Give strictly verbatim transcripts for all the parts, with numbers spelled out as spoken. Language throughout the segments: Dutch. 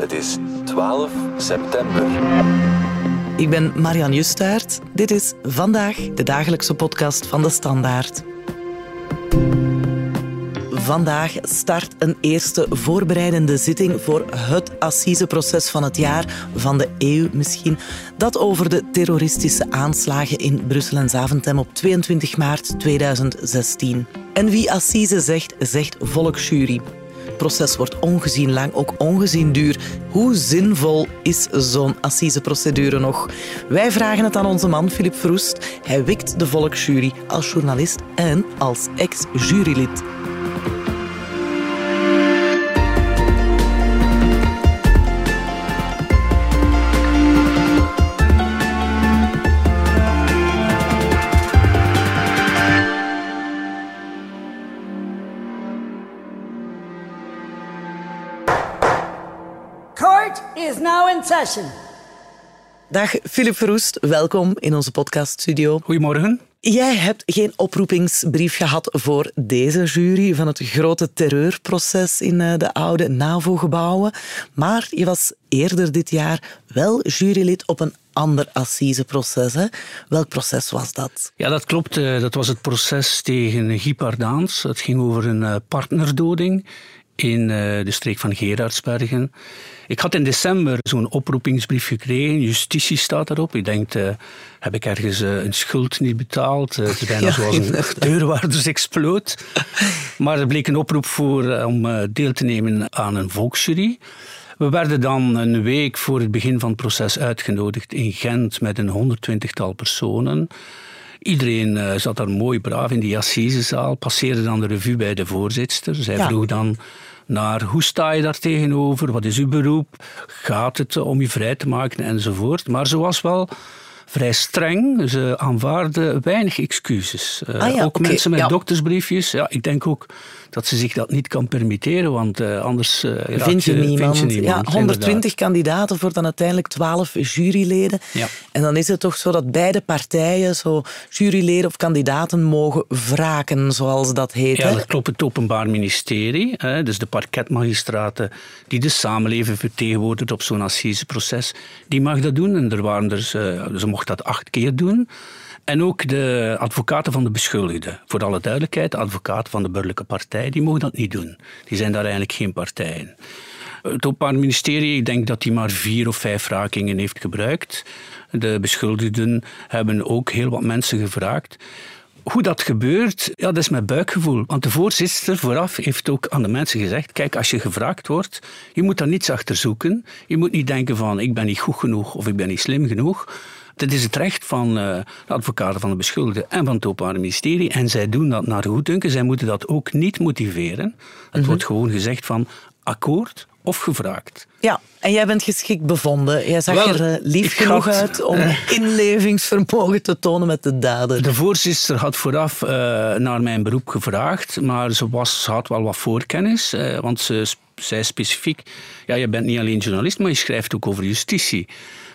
Het is twaalf september. Ik ben Marian Justaert. Dit is Vandaag, de dagelijkse podcast van De Standaard. Vandaag start een eerste voorbereidende zitting voor het assiseproces van het jaar, van de eeuw misschien. Dat over de terroristische aanslagen in Brussel en Zaventem op tweeëntwintig maart tweeduizend zestien. En wie assise zegt, zegt volksjury. Het proces wordt ongezien lang, ook ongezien duur. Hoe zinvol is zo'n assiseprocedure nog? Wij vragen het aan onze man Filip Verhoest. Hij wikt de volksjury als journalist en als ex-jurylid. Dag Filip Verhoest, welkom in onze podcaststudio. Goedemorgen. Jij hebt geen oproepingsbrief gehad voor deze jury van het grote terreurproces in de oude NAVO-gebouwen, maar je was eerder dit jaar wel jurylid op een ander assiseproces. Hè? Welk proces was dat? Ja, dat klopt. Dat was het proces tegen Guy Pardaans. Het ging over een partnerdoding in de streek van Gerardsbergen. Ik had in december zo'n oproepingsbrief gekregen. Justitie staat daarop. Ik denk, uh, heb ik ergens uh, een schuld niet betaald? Uh, het is bijna ja, zoals een deurwaardersexploot. Maar er bleek een oproep voor uh, om uh, deel te nemen aan een volksjury. We werden dan een week voor het begin van het proces uitgenodigd in Gent met een honderdtwintigtal personen. Iedereen uh, zat daar mooi braaf in die assisezaal, passeerde dan de revue bij de voorzitster. Zij ja. vroeg dan naar hoe sta je daar tegenover, wat is uw beroep, gaat het om je vrij te maken enzovoort. Maar ze was wel vrij streng, ze aanvaarde weinig excuses. Uh, ah ja, ook okay, mensen met ja. doktersbriefjes, ja, ik denk ook dat ze zich dat niet kan permitteren, want uh, anders uh, vind je, je niemand. Vind je niemand ja, honderdtwintig inderdaad. Kandidaten voor dan uiteindelijk twaalf juryleden. Ja. En dan is het toch zo dat beide partijen zo juryleden of kandidaten mogen wraken, zoals dat heet. Ja, hè? Dat klopt, het Openbaar Ministerie, hè, dus de parketmagistraten die de samenleving vertegenwoordigt op zo'n assiseproces, die mag dat doen. En er waren dus, uh, ze mocht dat acht keer doen. En ook de advocaten van de beschuldigden. Voor alle duidelijkheid, de advocaten van de burgerlijke partij, die mogen dat niet doen. Die zijn daar eigenlijk geen partij in. Het Openbaar Ministerie, ik denk dat die maar vier of vijf wrakingen heeft gebruikt. De beschuldigden hebben ook heel wat mensen gevraagd. Hoe dat gebeurt, ja, dat is mijn buikgevoel. Want de voorzitter vooraf heeft ook aan de mensen gezegd, kijk, als je gevraagd wordt, je moet daar niets achter zoeken. Je moet niet denken van, ik ben niet goed genoeg of ik ben niet slim genoeg. Het is het recht van de advocaten van de beschuldigden en van het Openbaar Ministerie. En zij doen dat naar goeddunken. Zij moeten dat ook niet motiveren. Het mm-hmm. wordt gewoon gezegd van akkoord of gevraagd. Ja, en jij bent geschikt bevonden. Jij zag Wel, er lief genoeg had, uit om uh, inlevingsvermogen te tonen met de dader. De voorzitter had vooraf uh, naar mijn beroep gevraagd, maar ze, was, ze had wel wat voorkennis, uh, want ze zei specifiek, ja, je bent niet alleen journalist, maar je schrijft ook over justitie.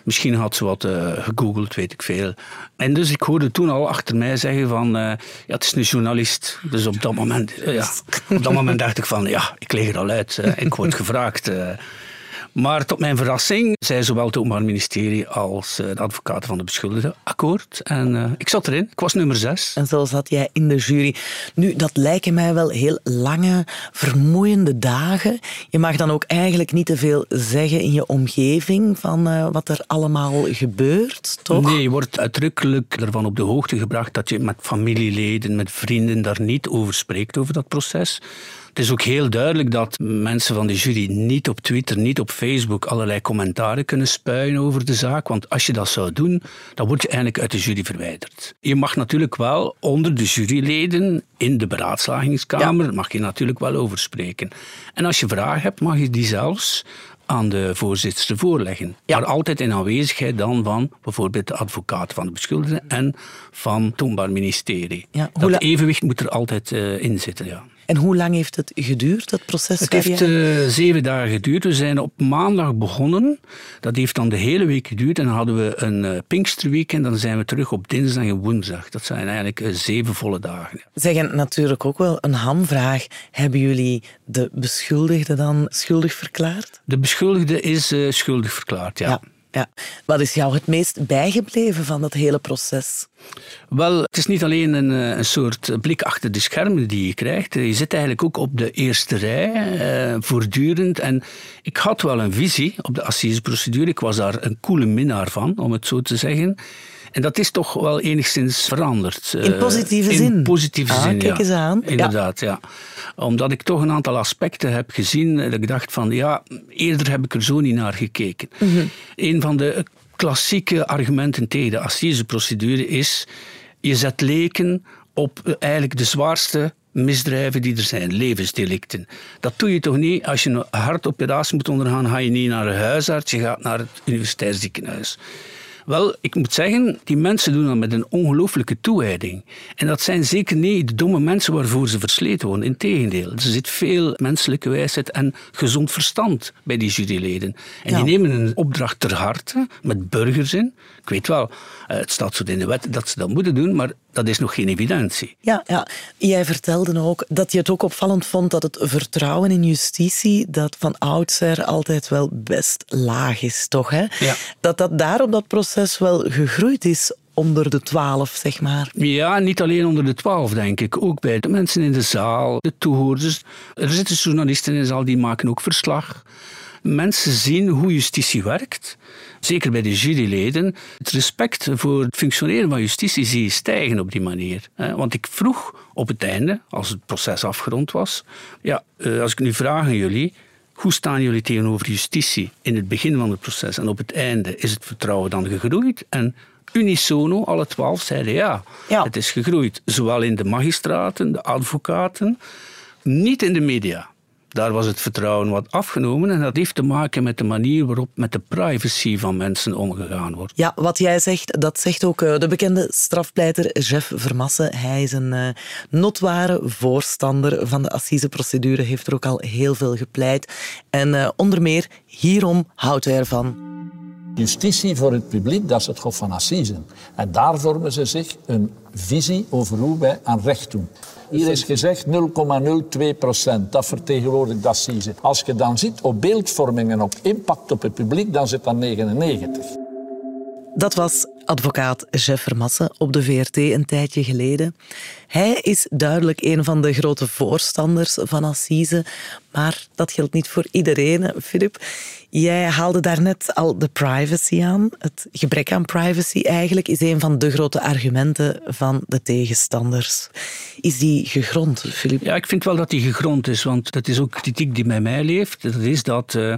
Misschien had ze wat uh, gegoogeld, weet ik veel. En dus ik hoorde toen al achter mij zeggen van, uh, ja, het is een journalist. Dus op dat moment, uh, ja, op dat moment dacht ik van, ja, ik leg er al uit. Uh, ik word gevraagd. Uh. Maar tot mijn verrassing zei zowel het Openbaar Ministerie als uh, de advocaten van de beschuldigden akkoord. En uh, ik zat erin. Ik was nummer zes. En zo zat jij in de jury. Nu, dat lijken mij wel heel lange, vermoeiende dagen. Je mag dan ook eigenlijk niet te veel zeggen in je omgeving van uh, wat er allemaal gebeurt, toch? Nee, je wordt uitdrukkelijk ervan op de hoogte gebracht dat je met familieleden, met vrienden daar niet over spreekt, over dat proces. Het is ook heel duidelijk dat mensen van de jury niet op Twitter, niet op Facebook allerlei commentaren kunnen spuien over de zaak. Want als je dat zou doen, dan word je eigenlijk uit de jury verwijderd. Je mag natuurlijk wel onder de juryleden in de beraadslagingskamer, ja. mag je natuurlijk wel over spreken. En als je vragen hebt, mag je die zelfs aan de voorzitter voorleggen. Ja. Maar altijd in aanwezigheid dan van bijvoorbeeld de advocaat van de beschuldigde en van het Openbaar Ministerie. Ja, dat evenwicht moet er altijd uh, in zitten, ja. En hoe lang heeft het geduurd, dat proces? Het heeft uh, zeven dagen geduurd. We zijn op maandag begonnen. Dat heeft dan de hele week geduurd. En dan hadden we een uh, Pinksterweekend. Dan zijn we terug op dinsdag en woensdag. Dat zijn eigenlijk uh, zeven volle dagen. Zeg, natuurlijk ook wel een hamvraag. Hebben jullie de beschuldigde dan schuldig verklaard? De beschuldigde is uh, schuldig verklaard, ja. ja. Ja. Wat is jou het meest bijgebleven van dat hele proces? Wel, het is niet alleen een, een soort blik achter de schermen die je krijgt. Je zit eigenlijk ook op de eerste rij, eh, voortdurend. En ik had wel een visie op de assiseprocedure. Ik was daar een koele minnaar van, om het zo te zeggen. En dat is toch wel enigszins veranderd. In positieve zin? In positieve ah, zin, kijk ja. eens aan. Inderdaad, ja. ja. Omdat ik toch een aantal aspecten heb gezien. Dat ik dacht van, ja, eerder heb ik er zo niet naar gekeken. Mm-hmm. Een van de klassieke argumenten tegen de assiseprocedure is... je zet leken op eigenlijk de zwaarste misdrijven die er zijn, levensdelicten. Dat doe je toch niet? Als je een hartoperatie moet ondergaan, ga je niet naar een huisarts. Je gaat naar het universiteitsziekenhuis. Wel, ik moet zeggen, die mensen doen dat met een ongelooflijke toewijding. En dat zijn zeker niet de domme mensen waarvoor ze versleten worden. Integendeel, er zit veel menselijke wijsheid en gezond verstand bij die juryleden. En ja. die nemen een opdracht ter harte, met burgers in. Ik weet wel, het staat zo in de wet dat ze dat moeten doen, maar dat is nog geen evidentie. Ja, ja, jij vertelde ook dat je het ook opvallend vond dat het vertrouwen in justitie, dat van oudsher altijd wel best laag is, toch? Hè? Ja. Dat dat daar op dat proces wel gegroeid is onder de twaalf, zeg maar. Ja, niet alleen onder de twaalf, denk ik. Ook bij de mensen in de zaal, de toehoorders. Er zitten journalisten in de zaal, die maken ook verslag. Mensen zien hoe justitie werkt. Zeker bij de juryleden. Het respect voor het functioneren van justitie zie je stijgen op die manier. Want ik vroeg op het einde, als het proces afgerond was... Ja, als ik nu vraag aan jullie... Hoe staan jullie tegenover justitie in het begin van het proces? En op het einde is het vertrouwen dan gegroeid? En unisono, alle twaalf, zeiden ja. ja. Het is gegroeid. Zowel in de magistraten, de advocaten, niet in de media. Daar was het vertrouwen wat afgenomen en dat heeft te maken met de manier waarop met de privacy van mensen omgegaan wordt. Ja, wat jij zegt, dat zegt ook de bekende strafpleiter Jeff Vermassen. Hij is een notware voorstander van de assiseprocedure, heeft er ook al heel veel gepleit. En onder meer hierom houdt hij ervan. Justitie voor het publiek, dat is het Hof van Assisen. En daar vormen ze zich een visie over hoe wij aan recht doen. Hier is gezegd nul komma nul twee procent, dat vertegenwoordigt de assise. Als je dan ziet op beeldvorming en op impact op het publiek, dan zit dat negenennegentig. Dat was advocaat Jeff Vermassen op de V R T een tijdje geleden. Hij is duidelijk een van de grote voorstanders van assise, maar dat geldt niet voor iedereen, Filip. Jij haalde daarnet al de privacy aan. Het gebrek aan privacy eigenlijk is een van de grote argumenten van de tegenstanders. Is die gegrond, Filip? Ja, ik vind wel dat die gegrond is, want dat is ook kritiek die bij mij leeft. Dat is dat uh,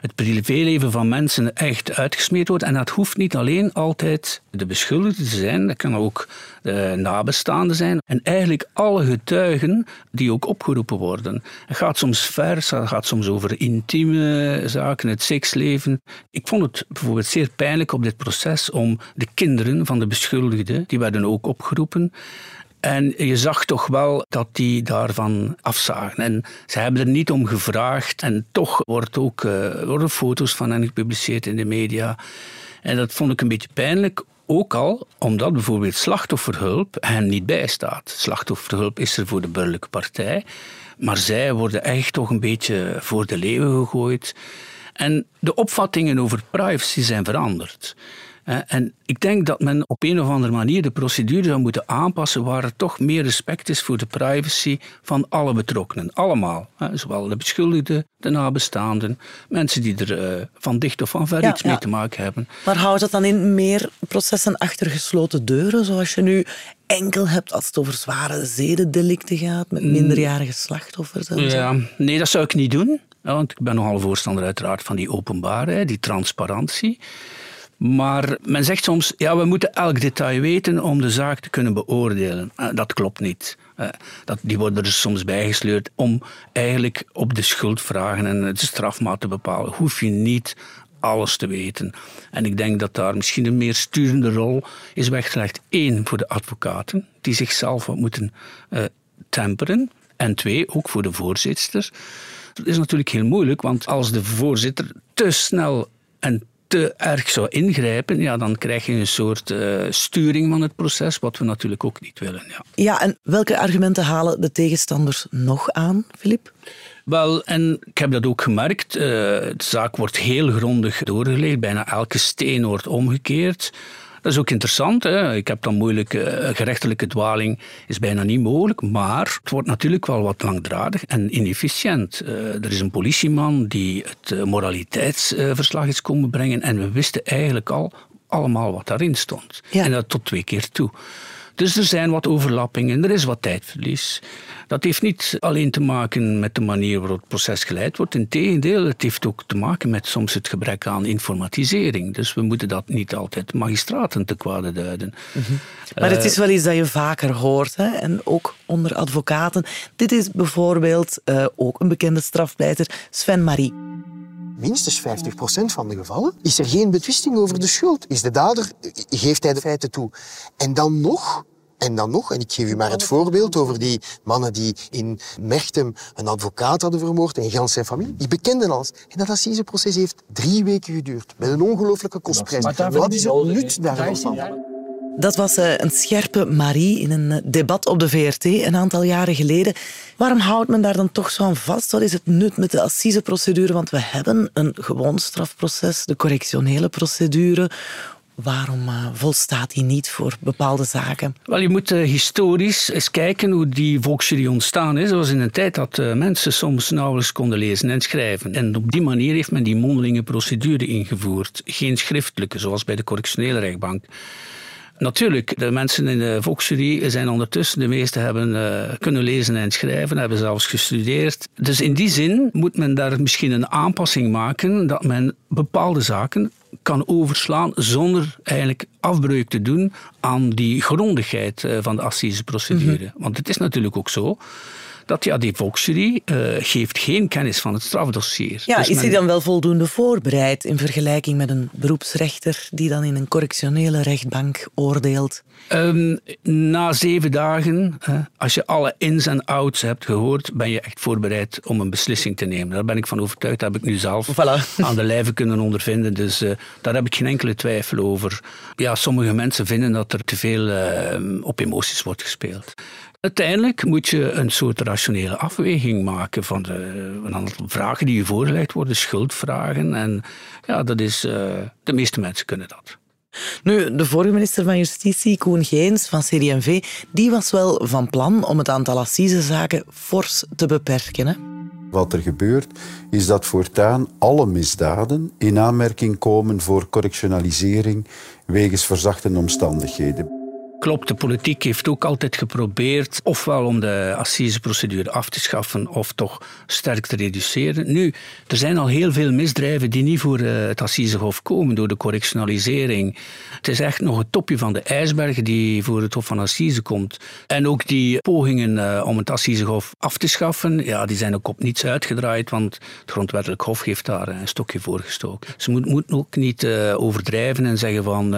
het privéleven van mensen echt uitgesmeerd wordt. En dat hoeft niet alleen altijd de beschuldigde te zijn. Dat kan ook de nabestaanden zijn. En eigenlijk alle getuigen die ook opgeroepen worden. Het gaat soms ver, het gaat soms over intieme zaken, het seksleven. Ik vond het bijvoorbeeld zeer pijnlijk op dit proces om de kinderen van de beschuldigden, die werden ook opgeroepen. En je zag toch wel dat die daarvan afzagen. En ze hebben er niet om gevraagd. En toch wordt ook, uh, worden foto's van hen gepubliceerd in de media. En dat vond ik een beetje pijnlijk. Ook al omdat bijvoorbeeld slachtofferhulp hen niet bijstaat. Slachtofferhulp is er voor de burgerlijke partij. Maar zij worden echt toch een beetje voor de leeuwen gegooid. En de opvattingen over privacy zijn veranderd. En ik denk dat men op een of andere manier de procedure zou moeten aanpassen waar er toch meer respect is voor de privacy van alle betrokkenen. Allemaal. Zowel de beschuldigden, de nabestaanden, mensen die er uh, van dicht of van ver ja, iets ja. mee te maken hebben. Maar houdt dat dan in meer processen achter gesloten deuren, zoals je nu enkel hebt als het over zware zedendelicten gaat, met minderjarige slachtoffers? En ja, nee, dat zou ik niet doen. Want ik ben nogal voorstander uiteraard van die openbaarheid, die transparantie. Maar men zegt soms, ja, we moeten elk detail weten om de zaak te kunnen beoordelen. Dat klopt niet. Dat, die worden er soms bijgesleurd om eigenlijk op de schuldvragen en het strafmaat te bepalen. Hoef je niet alles te weten. En ik denk dat daar misschien een meer sturende rol is weggelegd. Eén, voor de advocaten, die zichzelf wat moeten uh, temperen. En twee, ook voor de voorzitsters. Dat is natuurlijk heel moeilijk, want als de voorzitter te snel en te erg zou ingrijpen, ja, dan krijg je een soort uh, sturing van het proces, wat we natuurlijk ook niet willen. Ja, ja, en welke argumenten halen de tegenstanders nog aan, Filip? Wel, en ik heb dat ook gemerkt. Uh, de zaak wordt heel grondig doorgelegd, bijna elke steen wordt omgekeerd. Dat is ook interessant. Hè? Ik heb dan moeilijk, uh, gerechtelijke dwaling is bijna niet mogelijk, maar het wordt natuurlijk wel wat langdradig en inefficiënt. Uh, er is een politieman die het uh, moraliteitsverslag uh, is komen brengen en we wisten eigenlijk al allemaal wat daarin stond. Ja. En dat tot twee keer toe. Dus er zijn wat overlappingen, er is wat tijdverlies. Dat heeft niet alleen te maken met de manier waarop het proces geleid wordt. Integendeel, het heeft ook te maken met soms het gebrek aan informatisering. Dus we moeten dat niet altijd magistraten te kwade duiden. Mm-hmm. Maar uh, het is wel iets dat je vaker hoort, hè? En ook onder advocaten. Dit is bijvoorbeeld uh, ook een bekende strafpleiter, Sven Mary. Minstens vijftig procent van de gevallen is er geen betwisting over de schuld. Is de dader, geeft hij de feiten toe. En dan nog, en dan nog, en ik geef u maar het voorbeeld over die mannen die in Mechtem een advocaat hadden vermoord en gans zijn familie, die bekenden alles. En dat assiseproces heeft drie weken geduurd, met een ongelooflijke kostprijs. Wat is het nut daarvan? Dat was een scherpe Marie in een debat op de V R T een aantal jaren geleden. Waarom houdt men daar dan toch zo aan vast? Wat is het nut met de assiseprocedure? Want we hebben een gewoon strafproces, de correctionele procedure. Waarom volstaat die niet voor bepaalde zaken? Wel, je moet uh, historisch eens kijken hoe die volksjury ontstaan is. Dat was in een tijd dat uh, mensen soms nauwelijks konden lezen en schrijven. En op die manier heeft men die mondelinge procedure ingevoerd. Geen schriftelijke, zoals bij de correctionele rechtbank. Natuurlijk, de mensen in de volksjury zijn ondertussen, de meesten hebben uh, kunnen lezen en schrijven, hebben zelfs gestudeerd. Dus in die zin moet men daar misschien een aanpassing maken dat men bepaalde zaken kan overslaan zonder eigenlijk afbreuk te doen aan die grondigheid van de assiseprocedure. Mm-hmm. Want het is natuurlijk ook zo dat ja, die volksjury uh, geeft geen kennis van het strafdossier. Ja, dus is men... die dan wel voldoende voorbereid in vergelijking met een beroepsrechter die dan in een correctionele rechtbank oordeelt? Um, na zeven dagen, uh, als je alle ins en outs hebt gehoord, ben je echt voorbereid om een beslissing te nemen. Daar ben ik van overtuigd. Dat heb ik nu zelf voilà. aan de lijve kunnen ondervinden. Dus uh, daar heb ik geen enkele twijfel over. Ja, sommige mensen vinden dat er te veel uh, op emoties wordt gespeeld. Uiteindelijk moet je een soort rationele afweging maken van, de, van de vragen die je voorgelegd worden, schuldvragen. En ja, dat is, uh, de meeste mensen kunnen dat. Nu, de vorige minister van Justitie, Koen Geens van C D en V, die was wel van plan om het aantal assisezaken fors te beperken. Hè? Wat er gebeurt, is dat voortaan alle misdaden in aanmerking komen voor correctionalisering wegens verzachtende omstandigheden. Klopt, de politiek heeft ook altijd geprobeerd ofwel om de assiseprocedure af te schaffen of toch sterk te reduceren. Nu, er zijn al heel veel misdrijven die niet voor het Assisehof komen door de correctionalisering. Het is echt nog het topje van de ijsberg die voor het Hof van Assise komt. En ook die pogingen om het Assisehof af te schaffen, ja, die zijn ook op niets uitgedraaid, want het grondwettelijk hof heeft daar een stokje voor gestoken. Dus je moet, moet ook niet overdrijven en zeggen van,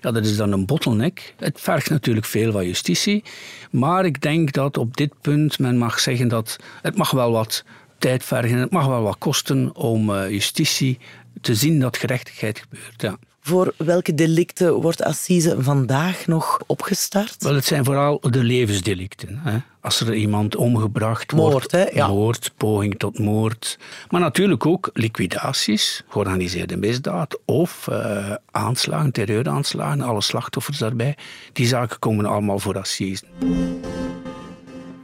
ja, dat is dan een bottleneck. Het vergt natuurlijk veel van justitie, maar ik denk dat op dit punt men mag zeggen dat het mag wel wat tijd vergen, het mag wel wat kosten om justitie te zien dat gerechtigheid gebeurt. Ja. Voor welke delicten wordt assise vandaag nog opgestart? Wel, het zijn vooral de levensdelicten. Hè. Als er iemand omgebracht moord, wordt, hè? Ja. Moord, poging tot moord. Maar natuurlijk ook liquidaties, georganiseerde misdaad of uh, aanslagen, terreuraanslagen, alle slachtoffers daarbij. Die zaken komen allemaal voor assise.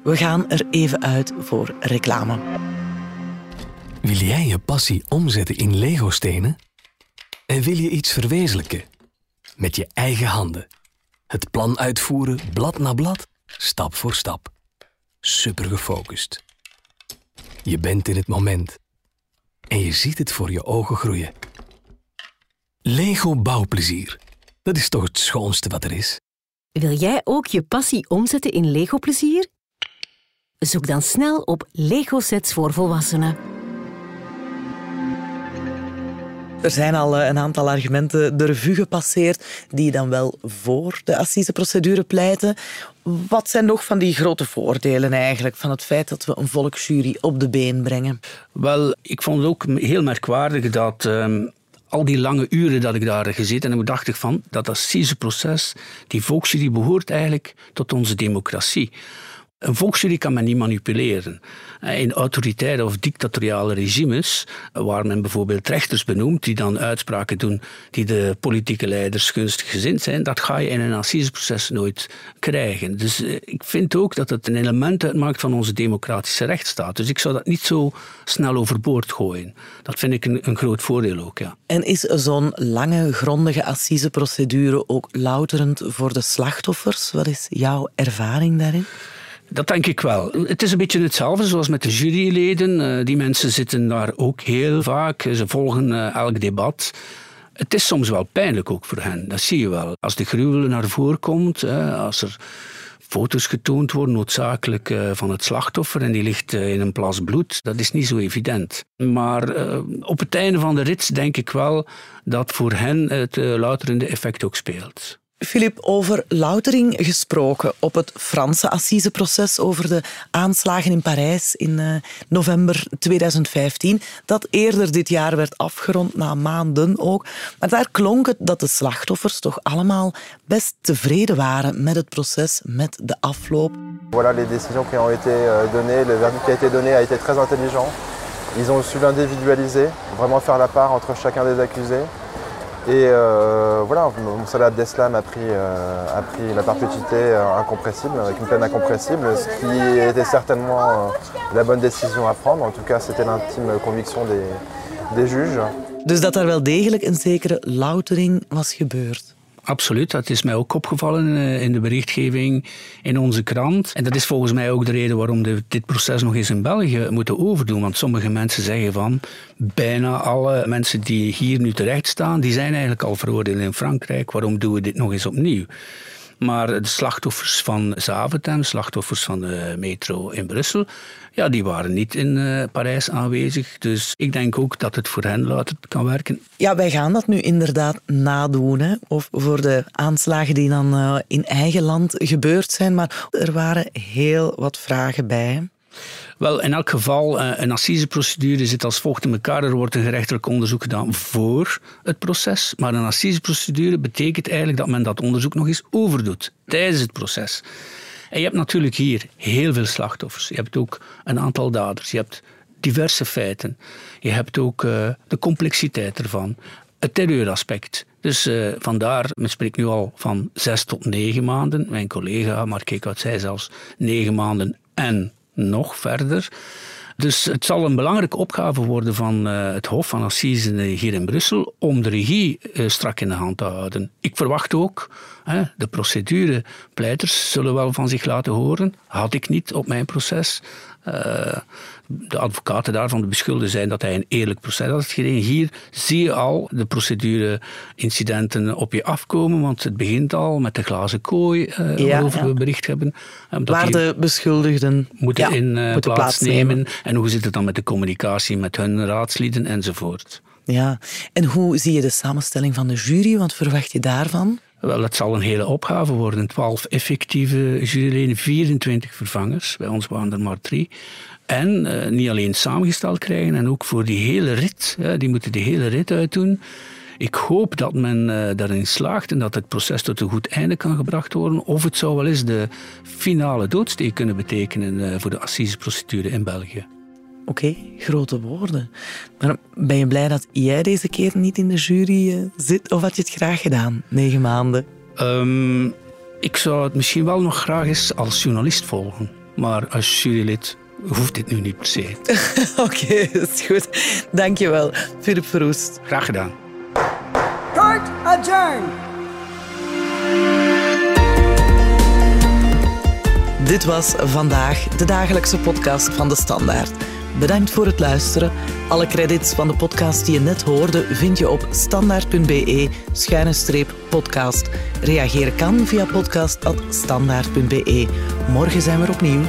We gaan er even uit voor reclame. Wil jij je passie omzetten in Lego-stenen? En wil je iets verwezenlijken? Met je eigen handen. Het plan uitvoeren, blad na blad, stap voor stap. Super gefocust. Je bent in het moment. En je ziet het voor je ogen groeien. Lego bouwplezier. Dat is toch het schoonste wat er is? Wil jij ook je passie omzetten in Lego plezier? Zoek dan snel op Lego sets voor volwassenen. Er zijn al een aantal argumenten de revue gepasseerd die dan wel voor de assiseprocedure pleiten. Wat zijn nog van die grote voordelen eigenlijk van het feit dat we een volksjury op de been brengen? Wel, ik vond het ook heel merkwaardig dat uh, al die lange uren dat ik daar gezeten heb, dacht ik van dat assiseproces, die volksjury behoort eigenlijk tot onze democratie. Een volksjury kan men niet manipuleren. In autoritaire of dictatoriale regimes, waar men bijvoorbeeld rechters benoemt, die dan uitspraken doen die de politieke leiders gunstig gezind zijn, dat ga je in een assiseproces nooit krijgen. Dus ik vind ook dat het een element uitmaakt van onze democratische rechtsstaat. Dus ik zou dat niet zo snel overboord gooien. Dat vind ik een, een groot voordeel ook, ja. En is zo'n lange, grondige assiseprocedure ook louterend voor de slachtoffers? Wat is jouw ervaring daarin? Dat denk ik wel. Het is een beetje hetzelfde zoals met de juryleden. Die mensen zitten daar ook heel vaak. Ze volgen elk debat. Het is soms wel pijnlijk ook voor hen. Dat zie je wel. Als de gruwel naar voren komt, als er foto's getoond worden, noodzakelijk van het slachtoffer, en die ligt in een plas bloed, dat is niet zo evident. Maar op het einde van de rit denk ik wel dat voor hen het louterende effect ook speelt. Filip, over loutering gesproken op het Franse assiseproces over de aanslagen in Parijs in uh, november tweeduizend vijftien, dat eerder dit jaar werd afgerond, na maanden ook. Maar daar klonk het dat de slachtoffers toch allemaal best tevreden waren met het proces, met de afloop. Voilà les décisions qui ont été données, le verdict qui a été donné a été très intelligent. Ils ont su l'individualiser, vraiment faire la part entre chacun des accusés. Et euh, voilà, Moussala Abdeslam a pris, euh, a pris la perpétuité incompressible, avec une peine incompressible, ce qui était certainement euh, la bonne décision à prendre. En tout cas, c'était l'intime conviction des, des juges. Dus dat daar wel degelijk een zekere loutering was gebeurd. Absoluut, dat is mij ook opgevallen in de berichtgeving in onze krant. En dat is volgens mij ook de reden waarom de, dit proces nog eens in België moeten overdoen. Want sommige mensen zeggen van, bijna alle mensen die hier nu terecht staan, die zijn eigenlijk al veroordeeld in Frankrijk. Waarom doen we dit nog eens opnieuw? Maar de slachtoffers van Zaventem, slachtoffers van de metro in Brussel, ja, die waren niet in uh, Parijs aanwezig. Dus ik denk ook dat het voor hen later kan werken. Ja, wij gaan dat nu inderdaad nadoen. Hè? Of voor de aanslagen die dan uh, in eigen land gebeurd zijn. Maar er waren heel wat vragen bij. Hè? Wel, in elk geval, een assiseprocedure zit als volgt in elkaar. Er wordt een gerechtelijk onderzoek gedaan voor het proces. Maar een assiseprocedure betekent eigenlijk dat men dat onderzoek nog eens overdoet tijdens het proces. En je hebt natuurlijk hier heel veel slachtoffers. Je hebt ook een aantal daders. Je hebt diverse feiten. Je hebt ook uh, de complexiteit ervan. Het terreuraspect. Dus uh, vandaar, men spreekt nu al van zes tot negen maanden. Mijn collega Mark Keku zei zelfs negen maanden en nog verder. Dus het zal een belangrijke opgave worden van uh, het Hof van Assisen hier in Brussel om de regie uh, strak in de hand te houden. Ik verwacht ook, hè, de procedurepleiters zullen wel van zich laten horen. Had ik niet op mijn proces. Uh, de advocaten daarvan, de beschuldigden, zijn dat hij een eerlijk proces had gereden. Hier zie je al de procedure-incidenten op je afkomen, want het begint al met de glazen kooi, uh, ja, waarover ja. we bericht hebben. Waar de beschuldigden moeten ja, in uh, moeten plaatsnemen. Plaats en hoe zit het dan met de communicatie met hun raadslieden enzovoort. Ja, en hoe zie je de samenstelling van de jury? Wat verwacht je daarvan? Wel, het zal een hele opgave worden. twaalf effectieve juryleden, vierentwintig vervangers. Bij ons waren er maar drie. En eh, niet alleen samengesteld krijgen, en ook voor die hele rit. Ja, die moeten die hele rit uitdoen. Ik hoop dat men eh, daarin slaagt en dat het proces tot een goed einde kan gebracht worden. Of het zou wel eens de finale doodsteek kunnen betekenen eh, voor de assiseprocedure in België. Oké, okay, grote woorden. Maar ben je blij dat jij deze keer niet in de jury zit? Of had je het graag gedaan, negen maanden? Um, ik zou het misschien wel nog graag eens als journalist volgen. Maar als jurylid hoeft dit nu niet per se. Oké, okay, is goed. Dank je wel, Filip Verhoest. Graag gedaan. Court adjourned. Dit was vandaag de dagelijkse podcast van De Standaard. Bedankt voor het luisteren. Alle credits van de podcast die je net hoorde vind je op standaard punt b e slash podcast. Reageren kan via podcast punt standaard punt b e. Morgen zijn we er opnieuw.